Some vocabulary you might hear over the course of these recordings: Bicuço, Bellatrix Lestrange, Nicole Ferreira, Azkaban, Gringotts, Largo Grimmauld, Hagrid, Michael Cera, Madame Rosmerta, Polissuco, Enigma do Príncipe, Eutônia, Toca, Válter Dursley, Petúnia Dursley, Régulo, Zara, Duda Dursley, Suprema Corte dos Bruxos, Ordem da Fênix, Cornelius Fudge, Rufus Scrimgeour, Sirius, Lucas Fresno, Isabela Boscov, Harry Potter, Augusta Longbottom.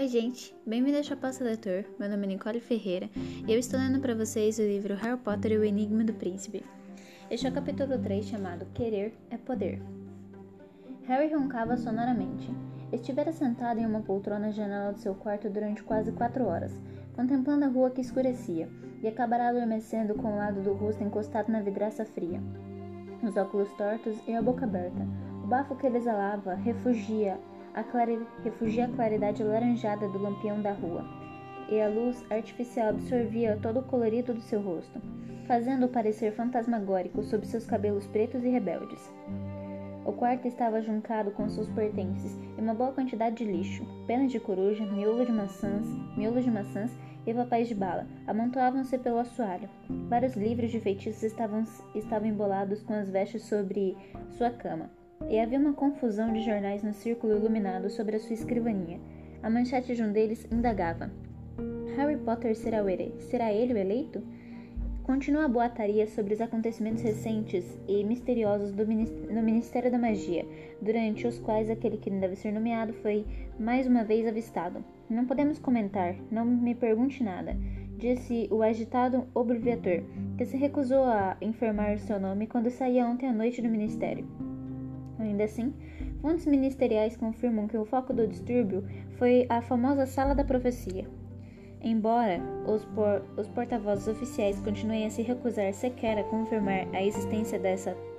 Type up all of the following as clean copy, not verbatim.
Oi gente, bem-vindos ao Posta Leitor, meu nome é Nicole Ferreira e eu estou lendo para vocês o livro Harry Potter e o Enigma do Príncipe. Este é o capítulo 3 chamado Querer é Poder. Harry roncava sonoramente. Estivera sentado em uma poltrona à janela do seu quarto durante quase 4 horas, contemplando a rua que escurecia e acabara adormecendo com o lado do rosto encostado na vidraça fria, os óculos tortos e a boca aberta. O bafo que ele exalava refugia a claridade alaranjada do lampião da rua, e a luz artificial absorvia todo o colorido do seu rosto, fazendo-o parecer fantasmagórico sob seus cabelos pretos e rebeldes. O quarto estava juncado com seus pertences e uma boa quantidade de lixo. Penas de coruja, miolo de maçãs e papéis de bala amontoavam-se pelo assoalho. Vários livros de feitiços estavam embolados com as vestes sobre sua cama. E havia uma confusão de jornais no círculo iluminado sobre a sua escrivaninha. A manchete de um deles indagava: Harry Potter será ele o eleito? Continua a boataria sobre os acontecimentos recentes e misteriosos no Ministério da Magia, durante os quais aquele que não deve ser nomeado foi mais uma vez avistado. Não podemos comentar, não me pergunte nada, disse o agitado obreviator, que se recusou a informar seu nome quando saía ontem à noite do Ministério. Ainda assim, fontes ministeriais confirmam que o foco do distúrbio foi a famosa Sala da Profecia. Embora os porta-vozes oficiais continuem a se recusar sequer a confirmar a existência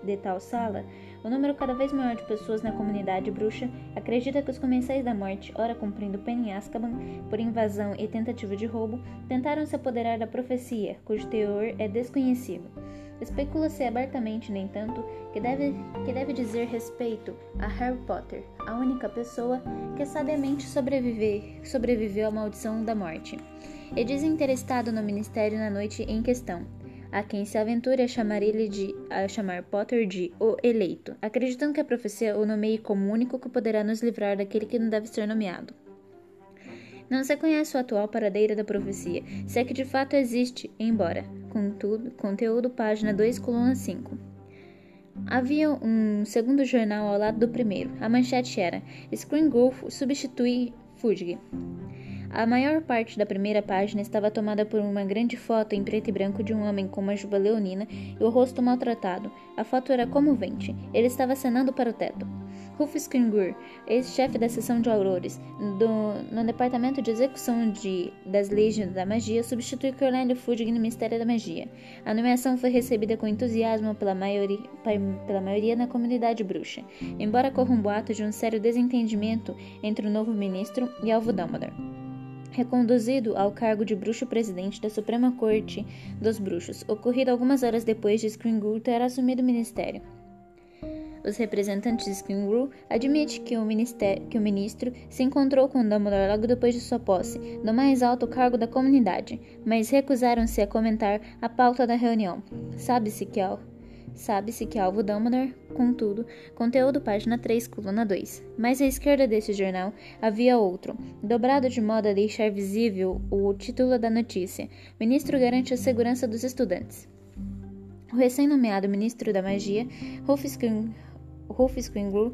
de tal sala, o número cada vez maior de pessoas na comunidade bruxa acredita que os Comensais da Morte, ora cumprindo pena em Azkaban por invasão e tentativa de roubo, tentaram se apoderar da profecia, cujo teor é desconhecido. Especula-se abertamente, no entanto, que deve dizer respeito a Harry Potter, a única pessoa que sabiamente sobreviveu à maldição da morte, e desinteressado no ministério na noite em questão. Há quem se aventure a chamar Potter de O Eleito, acreditando que a profecia o nomeie como único que poderá nos livrar daquele que não deve ser nomeado. Não se conhece o atual paradeiro da profecia, se é que de fato existe, embora, contudo, conteúdo página 2, coluna 5. Havia um segundo jornal ao lado do primeiro. A manchete era: Scrimgeour substitui Fudge. A maior parte da primeira página estava tomada por uma grande foto em preto e branco de um homem com uma juba leonina e o rosto maltratado. A foto era comovente. Ele estava acenando para o teto. Rufus Scrimgeour, ex-chefe da seção de aurores no Departamento de Execução das Leis da Magia, substitui Cornelius Fudge no Ministério da Magia. A nomeação foi recebida com entusiasmo pela maioria na comunidade bruxa, embora corra um boato de um sério desentendimento entre o novo ministro e Alvo Dumbledore. Reconduzido ao cargo de bruxo-presidente da Suprema Corte dos Bruxos, ocorrido algumas horas depois de Scrimgeour ter assumido o ministério. Os representantes de Scrimgeour admitem que o ministro se encontrou com Dumbledore logo depois de sua posse, no mais alto cargo da comunidade, mas recusaram-se a comentar a pauta da reunião. Sabe-se que Alvo Dumbledore, contudo, conteúdo página 3, coluna 2. Mas à esquerda desse jornal havia outro, dobrado de modo a deixar visível o título da notícia: Ministro garante a segurança dos estudantes. O recém-nomeado ministro da magia, Rufus Scrimgeour,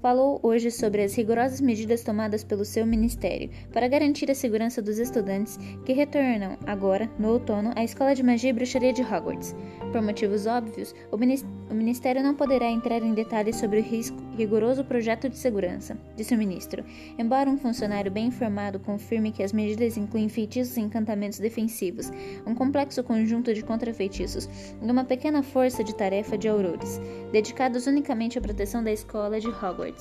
falou hoje sobre as rigorosas medidas tomadas pelo seu ministério para garantir a segurança dos estudantes que retornam agora, no outono, à Escola de Magia e Bruxaria de Hogwarts. Por motivos óbvios, o ministério não poderá entrar em detalhes sobre o rigoroso projeto de segurança, disse o ministro, embora um funcionário bem informado confirme que as medidas incluem feitiços e encantamentos defensivos, um complexo conjunto de contrafeitiços e uma pequena força de tarefa de aurores, dedicados unicamente à proteção da Escola de Hogwarts.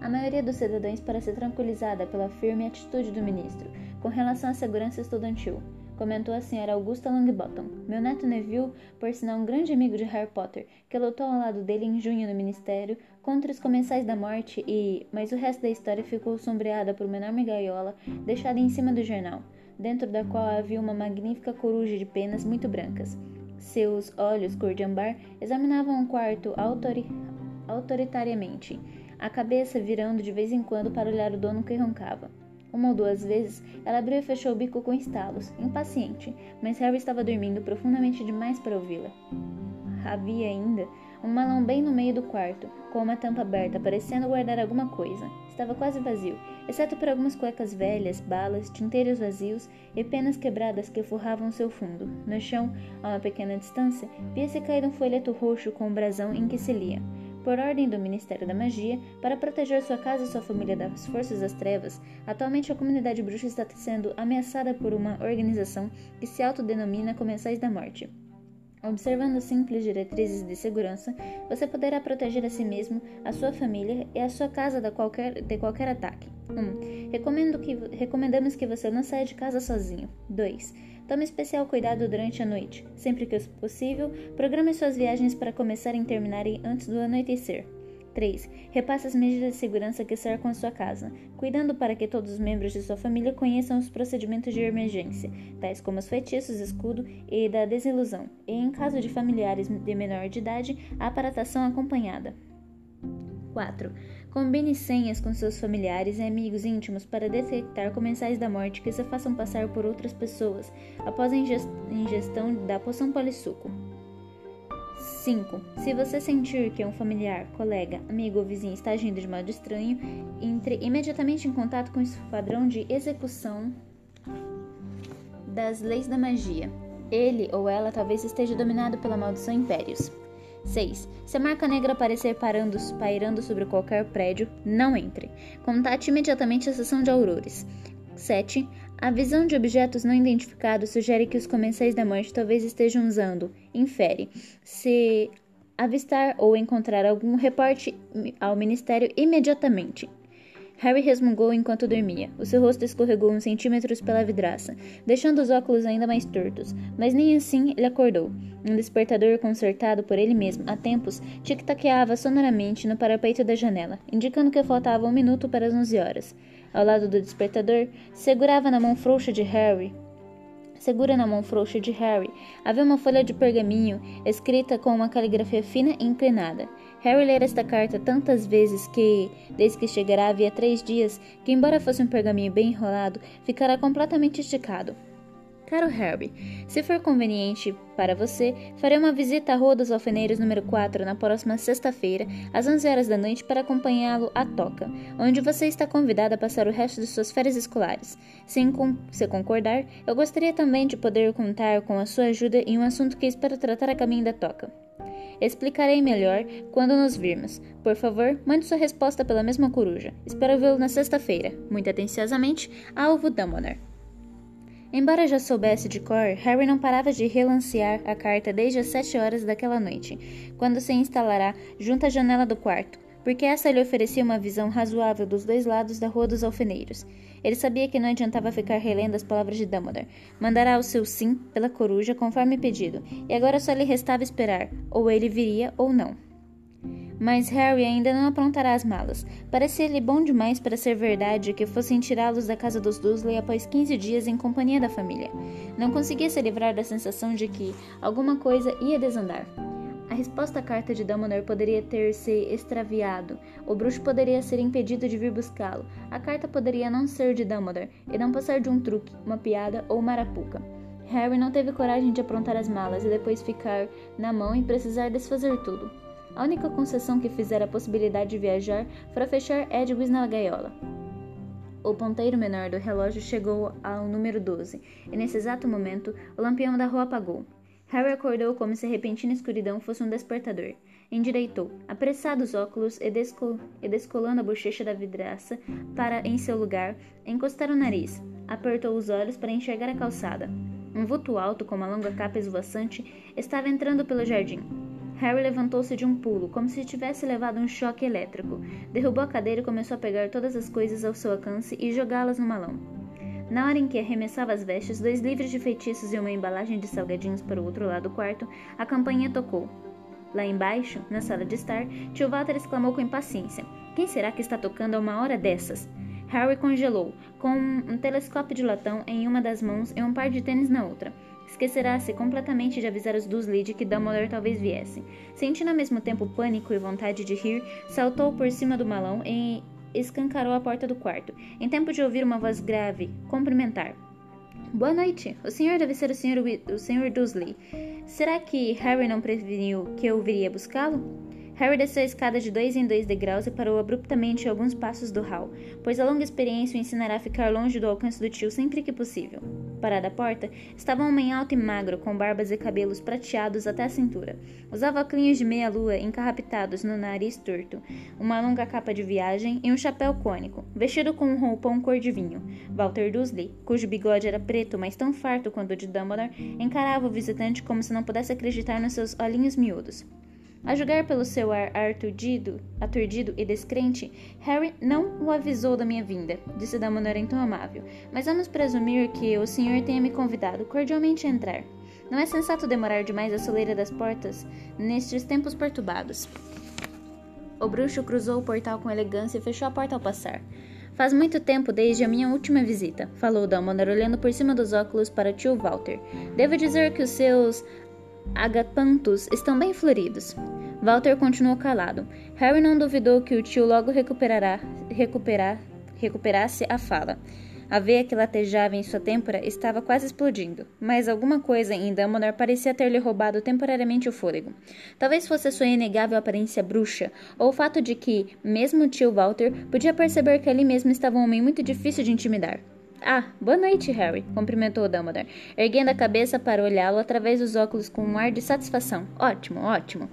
A maioria dos cidadãos parece tranquilizada pela firme atitude do ministro com relação à segurança estudantil, comentou a senhora Augusta Longbottom. Meu neto Neville, por sinal um grande amigo de Harry Potter, que lutou ao lado dele em junho no ministério contra os Comensais da Morte mas o resto da história ficou sombreada por uma enorme gaiola deixada em cima do jornal, dentro da qual havia uma magnífica coruja de penas muito brancas. Seus olhos cor de âmbar examinavam um quarto autoritariamente, a cabeça virando de vez em quando para olhar o dono que roncava. Uma ou duas vezes, ela abriu e fechou o bico com estalos, impaciente, mas Harry estava dormindo profundamente demais para ouvi-la. Havia ainda um malão bem no meio do quarto, com uma tampa aberta, parecendo guardar alguma coisa. Estava quase vazio, exceto por algumas cuecas velhas, balas, tinteiros vazios e penas quebradas que forravam seu fundo. No chão, a uma pequena distância, via-se cair um folheto roxo com um brasão em que se lia: por ordem do Ministério da Magia, para proteger sua casa e sua família das forças das trevas, atualmente a comunidade bruxa está sendo ameaçada por uma organização que se autodenomina Comensais da Morte. Observando simples diretrizes de segurança, você poderá proteger a si mesmo, a sua família e a sua casa de qualquer ataque. 1. Recomendamos que você não saia de casa sozinho. 2. Tome especial cuidado durante a noite. Sempre que possível, programe suas viagens para começarem e terminarem antes do anoitecer. 3. Repasse as medidas de segurança que cercam a sua casa, cuidando para que todos os membros de sua família conheçam os procedimentos de emergência, tais como os feitiços, escudo e da desilusão, e, em caso de familiares de menor de idade, a aparatação acompanhada. 4. Combine senhas com seus familiares e amigos íntimos para detectar comensais da morte que se façam passar por outras pessoas após a ingestão da poção polissuco. 5. Se você sentir que um familiar, colega, amigo ou vizinho está agindo de modo estranho, entre imediatamente em contato com o esquadrão de execução das leis da magia. Ele ou ela talvez esteja dominado pela maldição Impérios. 6. Se a marca negra aparecer pairando sobre qualquer prédio, não entre. Contate imediatamente a seção de aurores. 7. A visão de objetos não identificados sugere que os comensais da morte talvez estejam usando. Infere. Se avistar ou encontrar algum, reporte ao ministério imediatamente. Harry resmungou enquanto dormia. O seu rosto escorregou uns centímetros pela vidraça, deixando os óculos ainda mais tortos. Mas nem assim ele acordou. Um despertador consertado por ele mesmo há tempos tic-taqueava sonoramente no parapeito da janela, indicando que faltava 1 minuto para as 11 horas. Ao lado do despertador, segura na mão frouxa de Harry, havia uma folha de pergaminho escrita com uma caligrafia fina e inclinada. Harry lera esta carta tantas vezes que, desde que chegara havia 3 dias, que embora fosse um pergaminho bem enrolado, ficara completamente esticado. Caro Harry, se for conveniente para você, farei uma visita à Rua dos Alfeneiros número 4 na próxima sexta-feira, às 11 horas da noite, para acompanhá-lo à Toca, onde você está convidado a passar o resto de suas férias escolares. Se concordar, eu gostaria também de poder contar com a sua ajuda em um assunto que espero tratar a caminho da Toca. Explicarei melhor quando nos virmos. Por favor, mande sua resposta pela mesma coruja. Espero vê-lo na sexta-feira. Muito atenciosamente, Alvo Dumbledore. Embora já soubesse de cor, Harry não parava de relancear a carta desde as 7 horas daquela noite, quando se instalará junto à janela do quarto, porque essa lhe oferecia uma visão razoável dos 2 lados da Rua dos Alfeneiros. Ele sabia que não adiantava ficar relendo as palavras de Dumbledore. Mandará o seu sim pela coruja conforme pedido, e agora só lhe restava esperar, ou ele viria ou não. Mas Harry ainda não aprontará as malas. Parecia-lhe bom demais para ser verdade que fossem tirá-los da casa dos Dursley após 15 dias em companhia da família. Não conseguia se livrar da sensação de que alguma coisa ia desandar. A resposta à carta de Dumbledore poderia ter se extraviado. O bruxo poderia ser impedido de vir buscá-lo. A carta poderia não ser de Dumbledore e não passar de um truque, uma piada ou uma arapuca. Harry não teve coragem de aprontar as malas e depois ficar na mão e precisar desfazer tudo. A única concessão que fizera a possibilidade de viajar foi fechar Edwiges na gaiola. O ponteiro menor do relógio chegou ao número 12, e nesse exato momento, o lampião da rua apagou. Harry acordou como se a repentina escuridão fosse um despertador. Endireitou, apressado os óculos e descolando a bochecha da vidraça para, em seu lugar, encostar o nariz. Apertou os olhos para enxergar a calçada. Um vulto alto com uma longa capa esvoaçante estava entrando pelo jardim. Harry levantou-se de um pulo, como se tivesse levado um choque elétrico. Derrubou a cadeira e começou a pegar todas as coisas ao seu alcance e jogá-las no malão. Na hora em que arremessava as vestes, 2 livros de feitiços e uma embalagem de salgadinhos para o outro lado do quarto, a campainha tocou. Lá embaixo, na sala de estar, tio Válter exclamou com impaciência: "Quem será que está tocando a uma hora dessas?" Harry congelou, com um telescópio de latão em uma das mãos e um par de tênis na outra. Esquecerá-se completamente de avisar os Dursley de que Dumbledore talvez viesse. Sentindo ao mesmo tempo pânico e vontade de rir, saltou por cima do malão e escancarou a porta do quarto, em tempo de ouvir uma voz grave cumprimentar. Boa noite. O senhor deve ser o senhor Dursley. Será que Harry não preveniu que eu viria buscá-lo? Harry desceu a escada de 2 em 2 degraus e parou abruptamente a alguns passos do hall, pois a longa experiência o ensinará a ficar longe do alcance do tio sempre que possível. Parada à porta, estava um homem alto e magro, com barbas e cabelos prateados até a cintura. Usava óculos de meia-lua encarrapitados no nariz torto, uma longa capa de viagem e um chapéu cônico, vestido com um roupão cor de vinho. Válter Dursley, cujo bigode era preto, mas tão farto quanto o de Dumbledore, encarava o visitante como se não pudesse acreditar nos seus olhinhos miúdos. A julgar pelo seu ar aturdido e descrente, Harry não o avisou da minha vinda, disse Dumbledore em tom amável, mas vamos presumir que o senhor tenha me convidado cordialmente a entrar. Não é sensato demorar demais a soleira das portas nestes tempos perturbados. O bruxo cruzou o portal com elegância e fechou a porta ao passar. Faz muito tempo desde a minha última visita, falou Dumbledore olhando por cima dos óculos para tio Walter. Devo dizer que os seus agapantos estão bem floridos. Walter continuou calado. Harry não duvidou que o tio logo recuperasse a fala. A veia que latejava em sua têmpora estava quase explodindo, mas alguma coisa em Dumbledore parecia ter-lhe roubado temporariamente o fôlego. Talvez fosse a sua inegável aparência bruxa, ou o fato de que, mesmo o tio Walter, podia perceber que ali mesmo estava um homem muito difícil de intimidar. Ah, boa noite, Harry, cumprimentou Dumbledore, erguendo a cabeça para olhá-lo através dos óculos com um ar de satisfação. Ótimo, ótimo.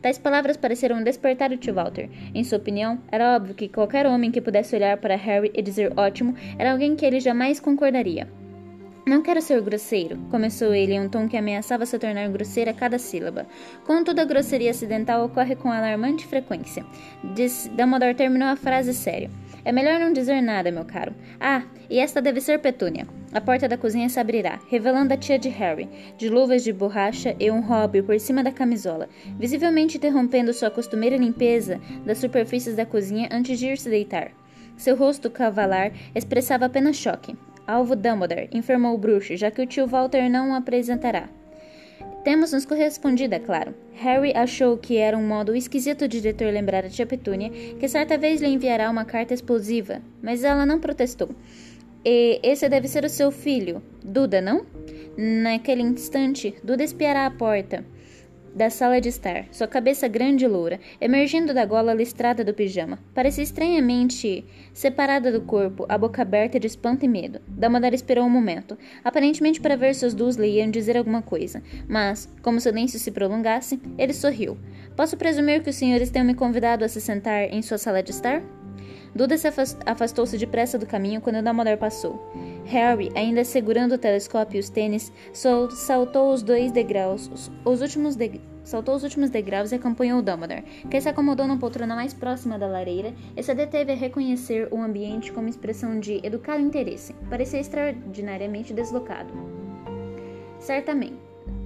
Tais palavras pareceram despertar o tio Walter. Em sua opinião, era óbvio que qualquer homem que pudesse olhar para Harry e dizer ótimo era alguém que ele jamais concordaria. Não quero ser grosseiro, começou ele em um tom que ameaçava se tornar grosseiro a cada sílaba. Contudo, a grosseria acidental ocorre com alarmante frequência. Dumbledore terminou a frase sério. É melhor não dizer nada, meu caro. Ah, e esta deve ser Petúnia. A porta da cozinha se abrirá, revelando a tia de Harry, de luvas de borracha e um róbio por cima da camisola, visivelmente interrompendo sua costumeira limpeza das superfícies da cozinha antes de ir se deitar. Seu rosto cavalar expressava apenas choque. Alvo Dumbledore, informou o bruxo, já que o tio Walter não o apresentará. Temos nos correspondido, é claro. Harry achou que era um modo esquisito de diretor lembrar a tia Petúnia que certa vez lhe enviará uma carta explosiva, mas ela não protestou. E esse deve ser o seu filho, Duda, não? Naquele instante, Duda espiará a porta da sala de estar, sua cabeça grande e loura, emergindo da gola listrada do pijama. Parecia estranhamente separada do corpo, a boca aberta de espanto e medo. Dumbledore esperou um momento, aparentemente para ver se os Dursley iam dizer alguma coisa, mas, como o silêncio se prolongasse, ele sorriu. Posso presumir que os senhores tenham me convidado a se sentar em sua sala de estar? Duda se afastou-se depressa do caminho quando Dumbledore passou. Harry, ainda segurando o telescópio e os tênis, saltou os últimos degraus e acompanhou Dumbledore, que se acomodou na poltrona mais próxima da lareira e se deteve a reconhecer o ambiente como expressão de educado interesse. Parecia extraordinariamente deslocado. Certamente.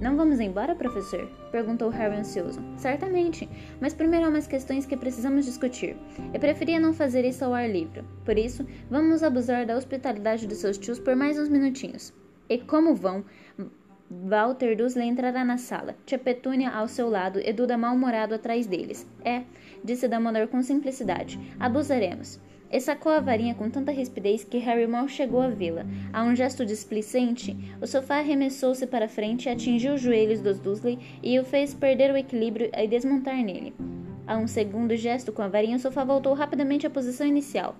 Não vamos embora, professor? Perguntou Harry ansioso. Certamente, mas primeiro há umas questões que precisamos discutir. Eu preferia não fazer isso ao ar livre. Por isso, vamos abusar da hospitalidade dos seus tios por mais uns minutinhos. E como vão? Válter Dursley entrará na sala, tia Petúnia ao seu lado e Duda mal-humorado atrás deles. É, disse Dumbledore com simplicidade. Abusaremos. E sacou a varinha com tanta rispidez que Harry mal chegou a vê-la. A um gesto displicente, o sofá arremessou-se para frente, atingiu os joelhos dos Dursley e o fez perder o equilíbrio e desmontar nele. A um segundo gesto com a varinha, o sofá voltou rapidamente à posição inicial.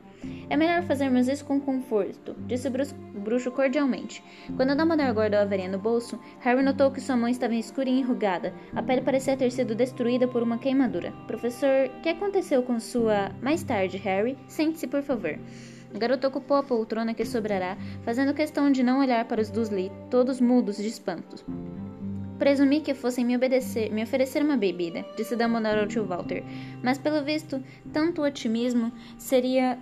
É melhor fazermos isso com conforto, disse o bruxo cordialmente. Quando Dumbledore guardou a varinha no bolso, Harry notou que sua mão estava escura e enrugada. A pele parecia ter sido destruída por uma queimadura. Professor, o que aconteceu com sua... Mais tarde, Harry. Sente-se, por favor. O garoto ocupou a poltrona que sobrará, fazendo questão de não olhar para os Dursley, todos mudos de espanto. Presumi que fossem me oferecer uma bebida, disse Dumbledore ao tio Walter, mas pelo visto, tanto otimismo seria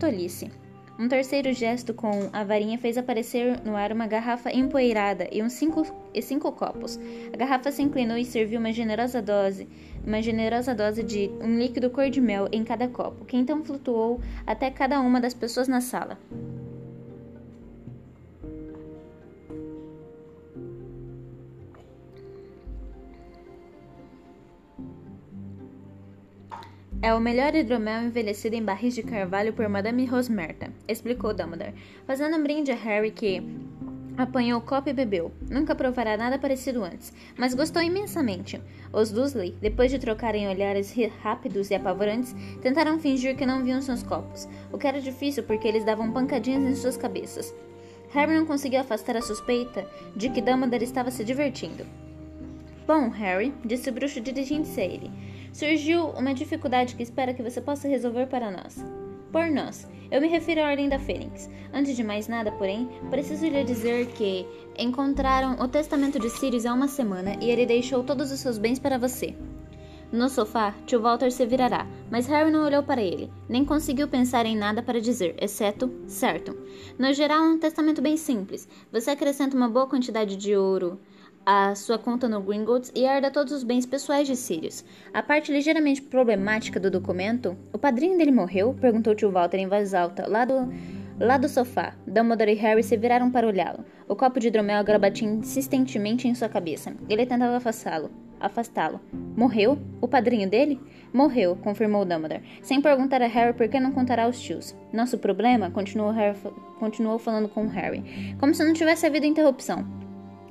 tolice. Um terceiro gesto com a varinha fez aparecer no ar uma garrafa empoeirada e uns 5 copos. A garrafa se inclinou e serviu uma generosa dose de um líquido cor de mel em cada copo, que então flutuou até cada uma das pessoas na sala. É o melhor hidromel envelhecido em barris de carvalho por Madame Rosmerta, explicou Dumbledore, fazendo um brinde a Harry que Apanhou o copo e bebeu. Nunca provara nada parecido antes, mas gostou imensamente. Os Dursley, depois de trocarem olhares rápidos e apavorantes, tentaram fingir que não viam seus copos, o que era difícil porque eles davam pancadinhas em suas cabeças. Harry não conseguiu afastar a suspeita de que Dumbledore estava se divertindo. Bom, Harry, disse o bruxo dirigindo-se a ele, surgiu uma dificuldade que espero que você possa resolver para nós. Por nós, eu me refiro à Ordem da Fênix. Antes de mais nada, porém, preciso lhe dizer que encontraram o testamento de Sirius há uma semana e ele deixou todos os seus bens para você. No sofá, tio Válter se virará, mas Harry não olhou para ele, nem conseguiu pensar em nada para dizer, exceto, certo. No geral, é um testamento bem simples. Você acrescenta uma boa quantidade de ouro à sua conta no Gringotts e herda todos os bens pessoais de Sirius. A parte ligeiramente problemática do documento... O padrinho dele morreu? Perguntou tio Válter em voz alta, lá do sofá. Dumbledore e Harry se viraram para olhá-lo. O copo de hidromel batia insistentemente em sua cabeça. Ele tentava afastá-lo. Morreu? O padrinho dele? Morreu, confirmou Dumbledore, sem perguntar a Harry por que não contará aos tios. Nosso problema, continuou falando com Harry, como se não tivesse havido interrupção,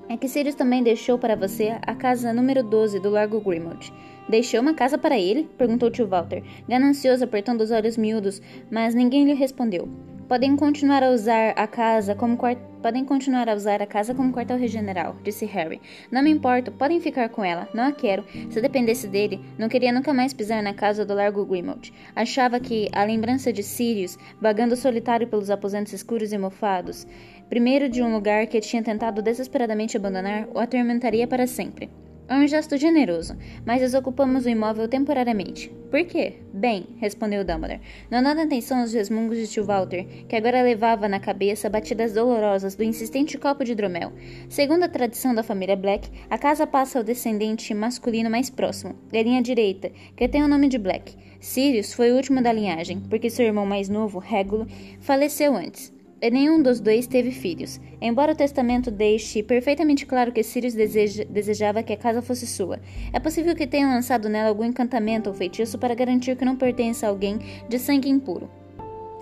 é que Sirius também deixou para você a casa número 12 do Largo Grimmauld. Deixou uma casa para ele? Perguntou tio Válter, ganancioso, apertando os olhos miúdos, mas ninguém lhe respondeu. Podem continuar a usar a casa como quartel-general, disse Harry. Não me importo, podem ficar com ela, não a quero. Se dependesse dele, não queria nunca mais pisar na casa do Largo Grimmauld. Achava que a lembrança de Sirius, vagando solitário pelos aposentos escuros e mofados, primeiro de um lugar que tinha tentado desesperadamente abandonar, o atormentaria para sempre. É um gesto generoso, mas desocupamos o imóvel temporariamente. Por quê? Bem, respondeu Dumbledore, não dando atenção aos resmungos de tio Válter, que agora levava na cabeça batidas dolorosas do insistente copo de hidromel. Segundo a tradição da família Black, a casa passa ao descendente masculino mais próximo, da linha direita, que tem o nome de Black. Sirius foi o último da linhagem, porque seu irmão mais novo, Régulo, faleceu antes. E nenhum dos dois teve filhos, embora o testamento deixe perfeitamente claro que Sirius desejava que a casa fosse sua. É possível que tenha lançado nela algum encantamento ou feitiço para garantir que não pertença a alguém de sangue impuro.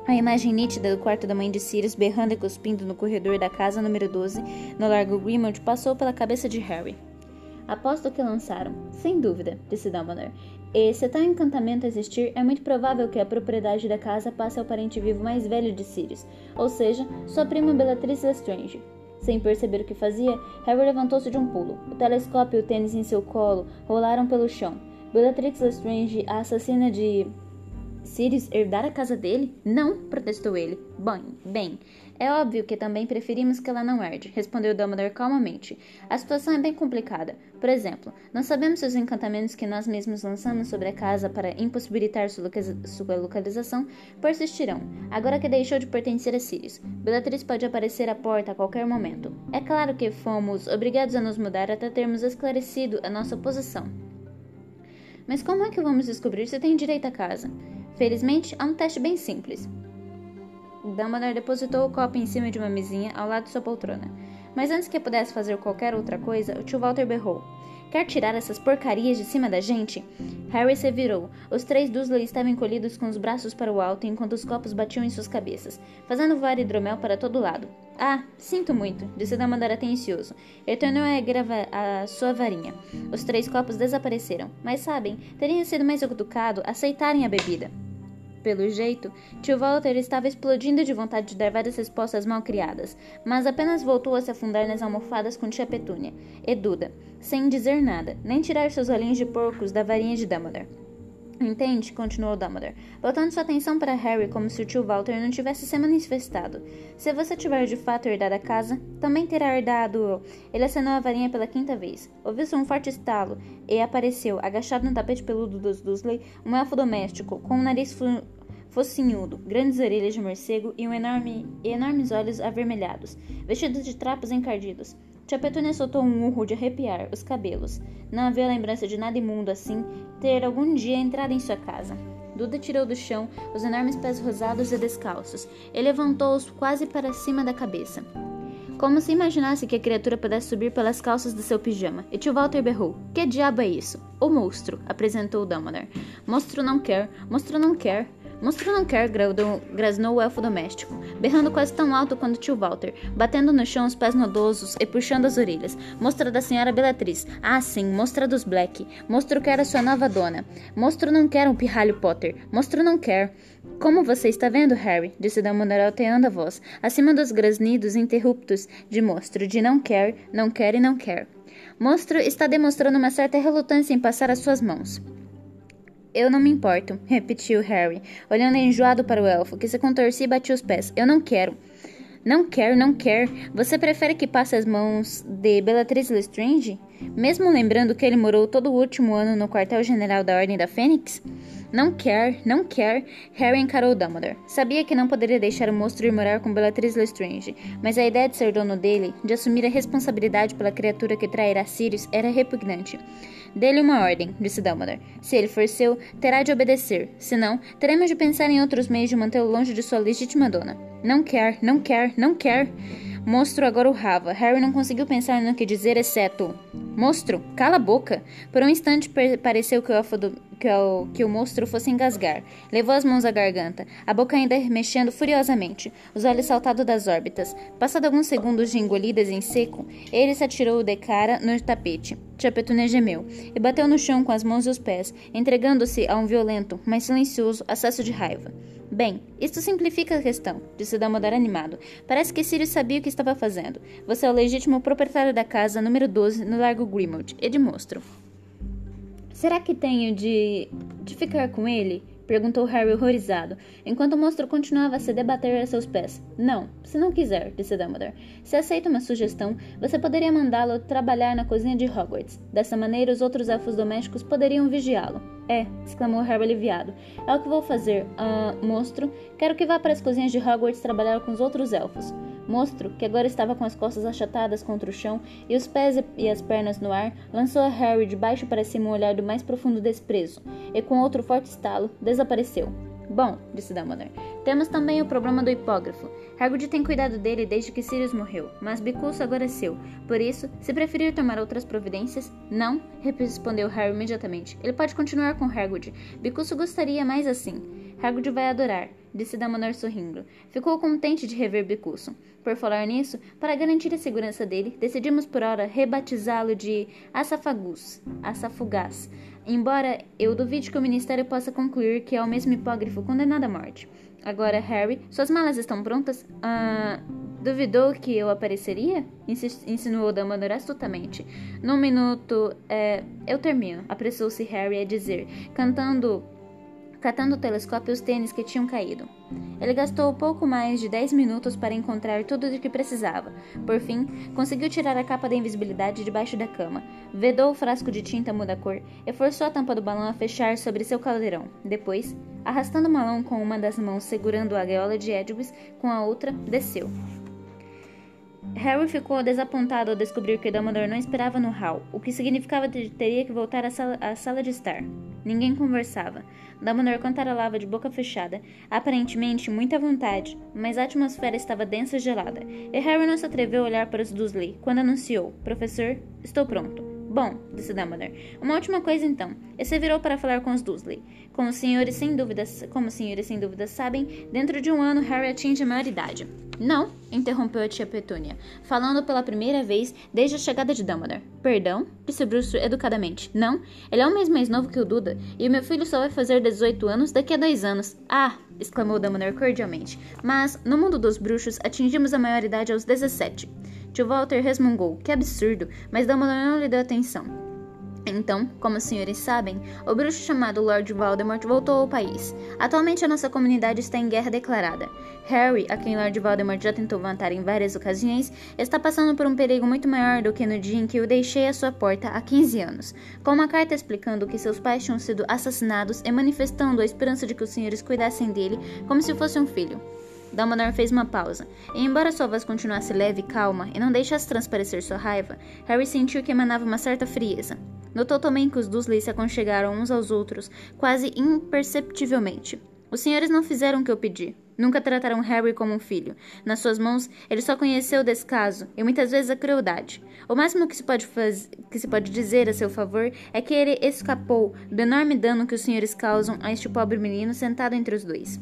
A imagem nítida do quarto da mãe de Sirius berrando e cuspindo no corredor da casa número 12, no Largo Grimmauld, passou pela cabeça de Harry. Aposto que lançaram. Sem dúvida, disse Dumbledore. E se tal encantamento existir, é muito provável que a propriedade da casa passe ao parente vivo mais velho de Sirius, ou seja, sua prima Bellatrix Lestrange. Sem perceber o que fazia, Harry levantou-se de um pulo. O telescópio e o tênis em seu colo rolaram pelo chão. Bellatrix Lestrange, a assassina de Sirius, herdar a casa dele? Não, protestou ele. Bem, é óbvio que também preferimos que ela não herde, respondeu Dumbledore calmamente. A situação é bem complicada. Por exemplo, não sabemos se os encantamentos que nós mesmos lançamos sobre a casa para impossibilitar sua localização persistirão, agora que deixou de pertencer a Sirius. Bellatrix pode aparecer à porta a qualquer momento. É claro que fomos obrigados a nos mudar até termos esclarecido a nossa posição. Mas como é que vamos descobrir se tem direito à casa? Felizmente, há um teste bem simples. Dumbledore depositou o copo em cima de uma mesinha ao lado de sua poltrona. Mas antes que pudesse fazer qualquer outra coisa, o tio Válter berrou. Quer tirar essas porcarias de cima da gente? Harry se virou. Os três Dursley estavam encolhidos com os braços para o alto enquanto os copos batiam em suas cabeças, fazendo voar hidromel para todo lado. Ah, sinto muito, disse Dumbledore atencioso. Ele tornou a sua varinha. Os três copos desapareceram, mas sabem, teria sido mais educado aceitarem a bebida. Pelo jeito, tio Válter estava explodindo de vontade de dar várias respostas mal criadas, mas apenas voltou a se afundar nas almofadas com tia Petúnia e Duda, sem dizer nada, nem tirar seus olhinhos de porcos da varinha de Dumbledore. Entende? Continuou Dumbledore, voltando sua atenção para Harry como se o tio Válter não tivesse se manifestado. Se você tiver de fato herdado a casa, também terá herdado... Ele acenou a varinha pela quinta vez. Ouviu-se um forte estalo e apareceu, agachado no tapete peludo dos Dursley, um elfo doméstico, com um nariz focinhudo, grandes orelhas de morcego e enormes olhos avermelhados, vestido de trapos encardidos. Tia Petúnia soltou um urro de arrepiar os cabelos. Não havia lembrança de nada imundo assim ter algum dia entrado em sua casa. Duda tirou do chão os enormes pés rosados e descalços e levantou-os quase para cima da cabeça, como se imaginasse que a criatura pudesse subir pelas calças do seu pijama. E tio Válter berrou. Que diabo é isso? O monstro, apresentou Dumbledore. Monstro não quer, monstro não quer. Monstro não quer, grasnou o elfo doméstico, berrando quase tão alto quanto tio Walter, batendo no chão os pés nodosos e puxando as orelhas. Monstro da senhora Bellatrix. Ah, sim, monstra dos Black. Monstro quer a sua nova dona. Monstro não quer um pirralho Potter. Monstro não quer... Como você está vendo, Harry? Disse Dumbledore alteando a voz, acima dos grasnidos interruptos de monstro, de não quer, não quer e não quer. Monstro está demonstrando uma certa relutância em passar as suas mãos. Eu não me importo, repetiu Harry, olhando enjoado para o elfo, que se contorcia e batia os pés. Eu não quero. Não quer, não quer. Você prefere que passe as mãos de Bellatrix Lestrange? Mesmo lembrando que ele morou todo o último ano no quartel-general da Ordem da Fênix? Não quer, não quer. Harry encarou Dumbledore. Sabia que não poderia deixar o monstro ir morar com Bellatrix Lestrange, mas a ideia de ser dono dele, de assumir a responsabilidade pela criatura que trairá Sirius, era repugnante. Dê-lhe uma ordem, disse Dumbledore. Se ele for seu, terá de obedecer. Se não, teremos de pensar em outros meios de mantê-lo longe de sua legítima dona. Não quer, não quer, não quer. Monstro agora urrava. Harry não conseguiu pensar no que dizer, exceto... Monstro, cala a boca. Por um instante pareceu que o monstro fosse engasgar. Levou as mãos à garganta, a boca ainda mexendo furiosamente, os olhos saltados das órbitas. Passado alguns segundos de engolidas em seco, ele se atirou de cara no tapete. Tia Petúnia gemeu e bateu no chão com as mãos e os pés, entregando-se a um violento, mas silencioso acesso de raiva. Bem, isto simplifica a questão, disse Dumbledore animado. Parece que Sirius sabia o que estava fazendo. Você é o legítimo proprietário da casa número 12 no Largo Grimmauld e de monstro. Será que tenho de ficar com ele? Perguntou Harry horrorizado, enquanto o monstro continuava a se debater a seus pés. Não, se não quiser, disse Dumbledore. Se aceita uma sugestão, você poderia mandá-lo trabalhar na cozinha de Hogwarts. Dessa maneira, os outros elfos domésticos poderiam vigiá-lo. É, exclamou Harry aliviado. É o que vou fazer, monstro. Quero que vá para as cozinhas de Hogwarts trabalhar com os outros elfos. Monstro, que agora estava com as costas achatadas contra o chão e os pés e as pernas no ar, lançou a Harry de baixo para cima um olhar do mais profundo desprezo, e com outro forte estalo, desapareceu. Bom, disse Dumbledore, temos também o problema do hipógrafo. Hagrid tem cuidado dele desde que Sirius morreu, mas Bicuço agora é seu. Por isso, se preferir tomar outras providências... Não, respondeu Harry imediatamente. Ele pode continuar com Hagrid. Bicuço gostaria mais assim. Hagrid vai adorar, disse Dumbledore sorrindo. Ficou contente de rever Bicuço. Por falar nisso, para garantir a segurança dele, decidimos por hora rebatizá-lo de Asafagus, embora eu duvide que o Ministério possa concluir que é o mesmo hipógrafo condenado à morte. Agora, Harry, suas malas estão prontas? Duvidou que eu apareceria? Insinuou Dumbledore astutamente. Num minuto, eu termino, apressou-se Harry a dizer, catando o telescópio e os tênis que tinham caído. Ele gastou pouco mais de 10 minutos para encontrar tudo de que precisava. Por fim, conseguiu tirar a capa da invisibilidade debaixo da cama, vedou o frasco de tinta muda-cor e forçou a tampa do balão a fechar sobre seu caldeirão. Depois, arrastando o balão com uma das mãos, segurando a gaiola de Edwiges com a outra, desceu. Harry ficou desapontado ao descobrir que Dumbledore não esperava no hall, o que significava que teria que voltar à sala de estar. Ninguém conversava. Dumbledore cantarolava de boca fechada, aparentemente muito à vontade, mas a atmosfera estava densa e gelada, e Harry não se atreveu a olhar para os Dursley quando anunciou: Professor, estou pronto. Bom, disse Dumbledore. Uma última coisa então. Ele se virou para falar com os Dursley. Como os senhores sem dúvida sabem, dentro de um ano Harry atinge a maioridade. Não, interrompeu a tia Petúnia, falando pela primeira vez desde a chegada de Dumbledore. Perdão, disse Bruce educadamente. Não, ele é um mês mais novo que o Duda, e o meu filho só vai fazer 18 anos daqui a 2 anos. Ah, exclamou Dumbledore cordialmente. Mas, no mundo dos bruxos, atingimos a maioridade aos 17. Tio Walter resmungou. Que absurdo, mas Dumbledore não lhe deu atenção. Então, como os senhores sabem, o bruxo chamado Lord Voldemort voltou ao país. Atualmente a nossa comunidade está em guerra declarada. Harry, a quem Lord Voldemort já tentou matar em várias ocasiões, está passando por um perigo muito maior do que no dia em que o deixei à sua porta há 15 anos, com uma carta explicando que seus pais tinham sido assassinados e manifestando a esperança de que os senhores cuidassem dele como se fosse um filho. Dumbledore fez uma pausa, e embora sua voz continuasse leve e calma e não deixasse transparecer sua raiva, Harry sentiu que emanava uma certa frieza. Notou também que os Dursley se aconchegaram uns aos outros, quase imperceptivelmente. Os senhores não fizeram o que eu pedi. Nunca trataram Harry como um filho. Nas suas mãos, ele só conheceu o descaso e muitas vezes a crueldade. O máximo que se pode dizer a seu favor é que ele escapou do enorme dano que os senhores causam a este pobre menino sentado entre os dois.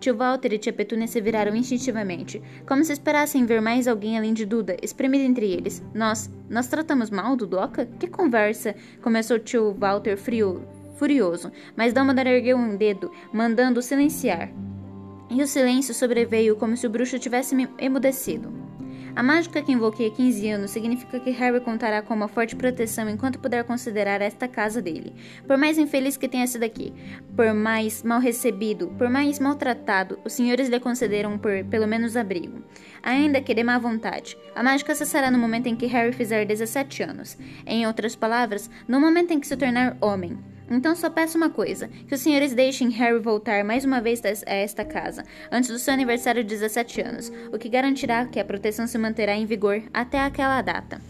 Tio Válter e tia Petúnia se viraram instintivamente, como se esperassem ver mais alguém além de Duda, espremida entre eles. Nós tratamos mal do Doca? Que conversa? Começou tio Válter furioso, mas Dumbledore ergueu um dedo, mandando-o silenciar. E o silêncio sobreveio como se o bruxo tivesse emudecido. A mágica que invoquei há 15 anos significa que Harry contará com uma forte proteção enquanto puder considerar esta casa dele. Por mais infeliz que tenha sido aqui, por mais mal recebido, por mais maltratado, os senhores lhe concederam pelo menos abrigo. Ainda que de má vontade, a mágica cessará no momento em que Harry fizer 17 anos. Em outras palavras, no momento em que se tornar homem. Então só peço uma coisa, que os senhores deixem Harry voltar mais uma vez a esta casa, antes do seu aniversário de 17 anos, o que garantirá que a proteção se manterá em vigor até aquela data.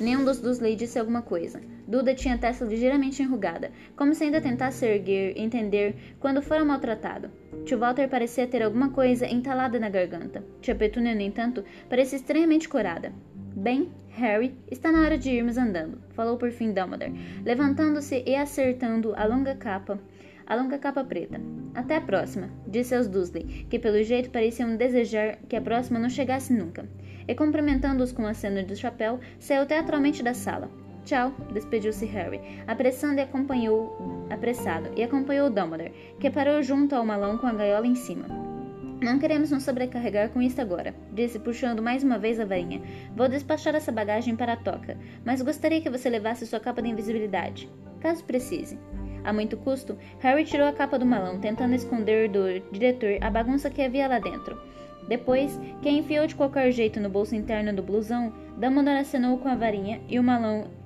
Nenhum dos Dursley disse alguma coisa. Duda tinha a testa ligeiramente enrugada, como se ainda tentasse erguer e entender quando fora maltratado. Tio Válter parecia ter alguma coisa entalada na garganta. Tia Petúnia, no entanto, parecia estranhamente corada. Bem, Harry, está na hora de irmos andando, falou por fim Dumbledore, levantando-se e acertando a longa capa preta. Até a próxima, disse aos Dursley, que pelo jeito pareciam desejar que a próxima não chegasse nunca. E cumprimentando-os com um aceno do chapéu, saiu teatralmente da sala. Tchau, despediu-se Harry, apressado e acompanhou Dumbledore, que parou junto ao malão com a gaiola em cima. Não queremos nos sobrecarregar com isso agora, disse puxando mais uma vez a varinha. Vou despachar essa bagagem para a Toca, mas gostaria que você levasse sua capa de invisibilidade, caso precise. A muito custo, Harry tirou a capa do malão, tentando esconder do diretor a bagunça que havia lá dentro. Depois, que a enfiou de qualquer jeito no bolso interno do blusão, Dumbledore acenou com a varinha e o malão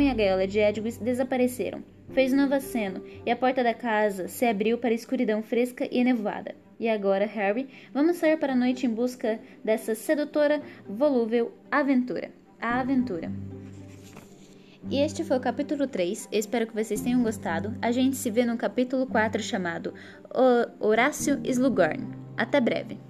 e a gaiola de Edwiges desapareceram. Fez um novo aceno e a porta da casa se abriu para a escuridão fresca e nevoada. E agora, Harry, vamos sair para a noite em busca dessa sedutora, volúvel aventura. A aventura. E este foi o capítulo 3. Espero que vocês tenham gostado. A gente se vê no capítulo 4 chamado Horácio Slugorn. Até breve.